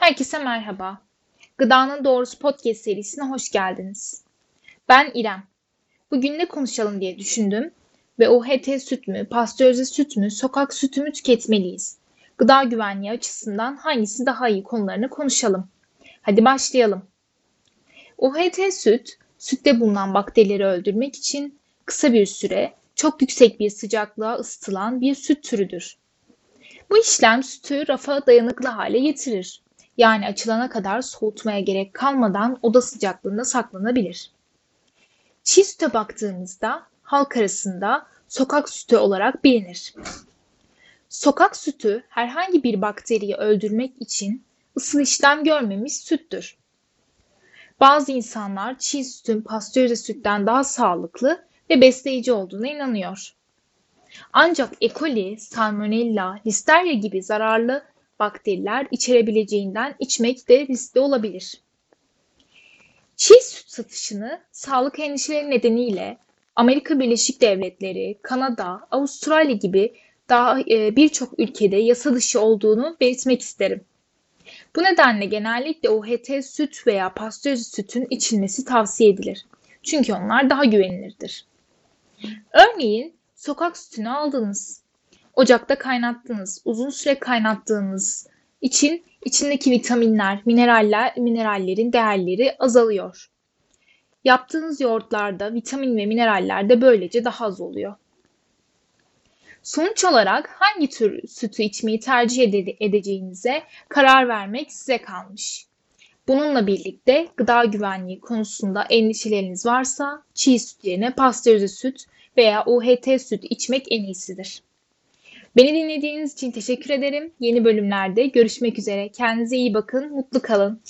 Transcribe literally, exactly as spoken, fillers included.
Herkese merhaba. Gıdanın Doğrusu podcast serisine hoş geldiniz. Ben İrem. Bugün ne konuşalım diye düşündüm ve U H T süt mü, pastörize süt mü, sokak sütü mü tüketmeliyiz? Gıda güvenliği açısından hangisi daha iyi konularını konuşalım. Hadi başlayalım. U H T süt, sütte bulunan bakterileri öldürmek için kısa bir süre çok yüksek bir sıcaklığa ısıtılan bir süt türüdür. Bu işlem sütü rafa dayanıklı hale getirir. Yani açılana kadar soğutmaya gerek kalmadan oda sıcaklığında saklanabilir. Çiğ süte baktığımızda halk arasında sokak sütü olarak bilinir. Sokak sütü herhangi bir bakteriyi öldürmek için ısı işlem görmemiş süttür. Bazı insanlar çiğ sütün pastörize sütten daha sağlıklı ve besleyici olduğuna inanıyor. Ancak E. coli, Salmonella, Listeria gibi zararlı bakteriler içerebileceğinden içmek de riskli olabilir. Çiğ süt satışını sağlık endişeleri nedeniyle Amerika Birleşik Devletleri, Kanada, Avustralya gibi daha birçok ülkede yasa dışı olduğunu belirtmek isterim. Bu nedenle genellikle U H T süt veya pastörize sütün içilmesi tavsiye edilir. Çünkü onlar daha güvenilirdir. Örneğin sokak sütünü aldınız. Ocakta kaynattınız, uzun süre kaynattığınız için içindeki vitaminler, mineraller, minerallerin değerleri azalıyor. Yaptığınız yoğurtlarda vitamin ve mineraller de böylece daha az oluyor. Sonuç olarak hangi tür sütü içmeyi tercih ede- edeceğinize karar vermek size kalmış. Bununla birlikte gıda güvenliği konusunda endişeleriniz varsa çiğ süt yerine pastörize süt veya U H T süt içmek en iyisidir. Beni dinlediğiniz için teşekkür ederim. Yeni bölümlerde görüşmek üzere. Kendinize iyi bakın, mutlu kalın.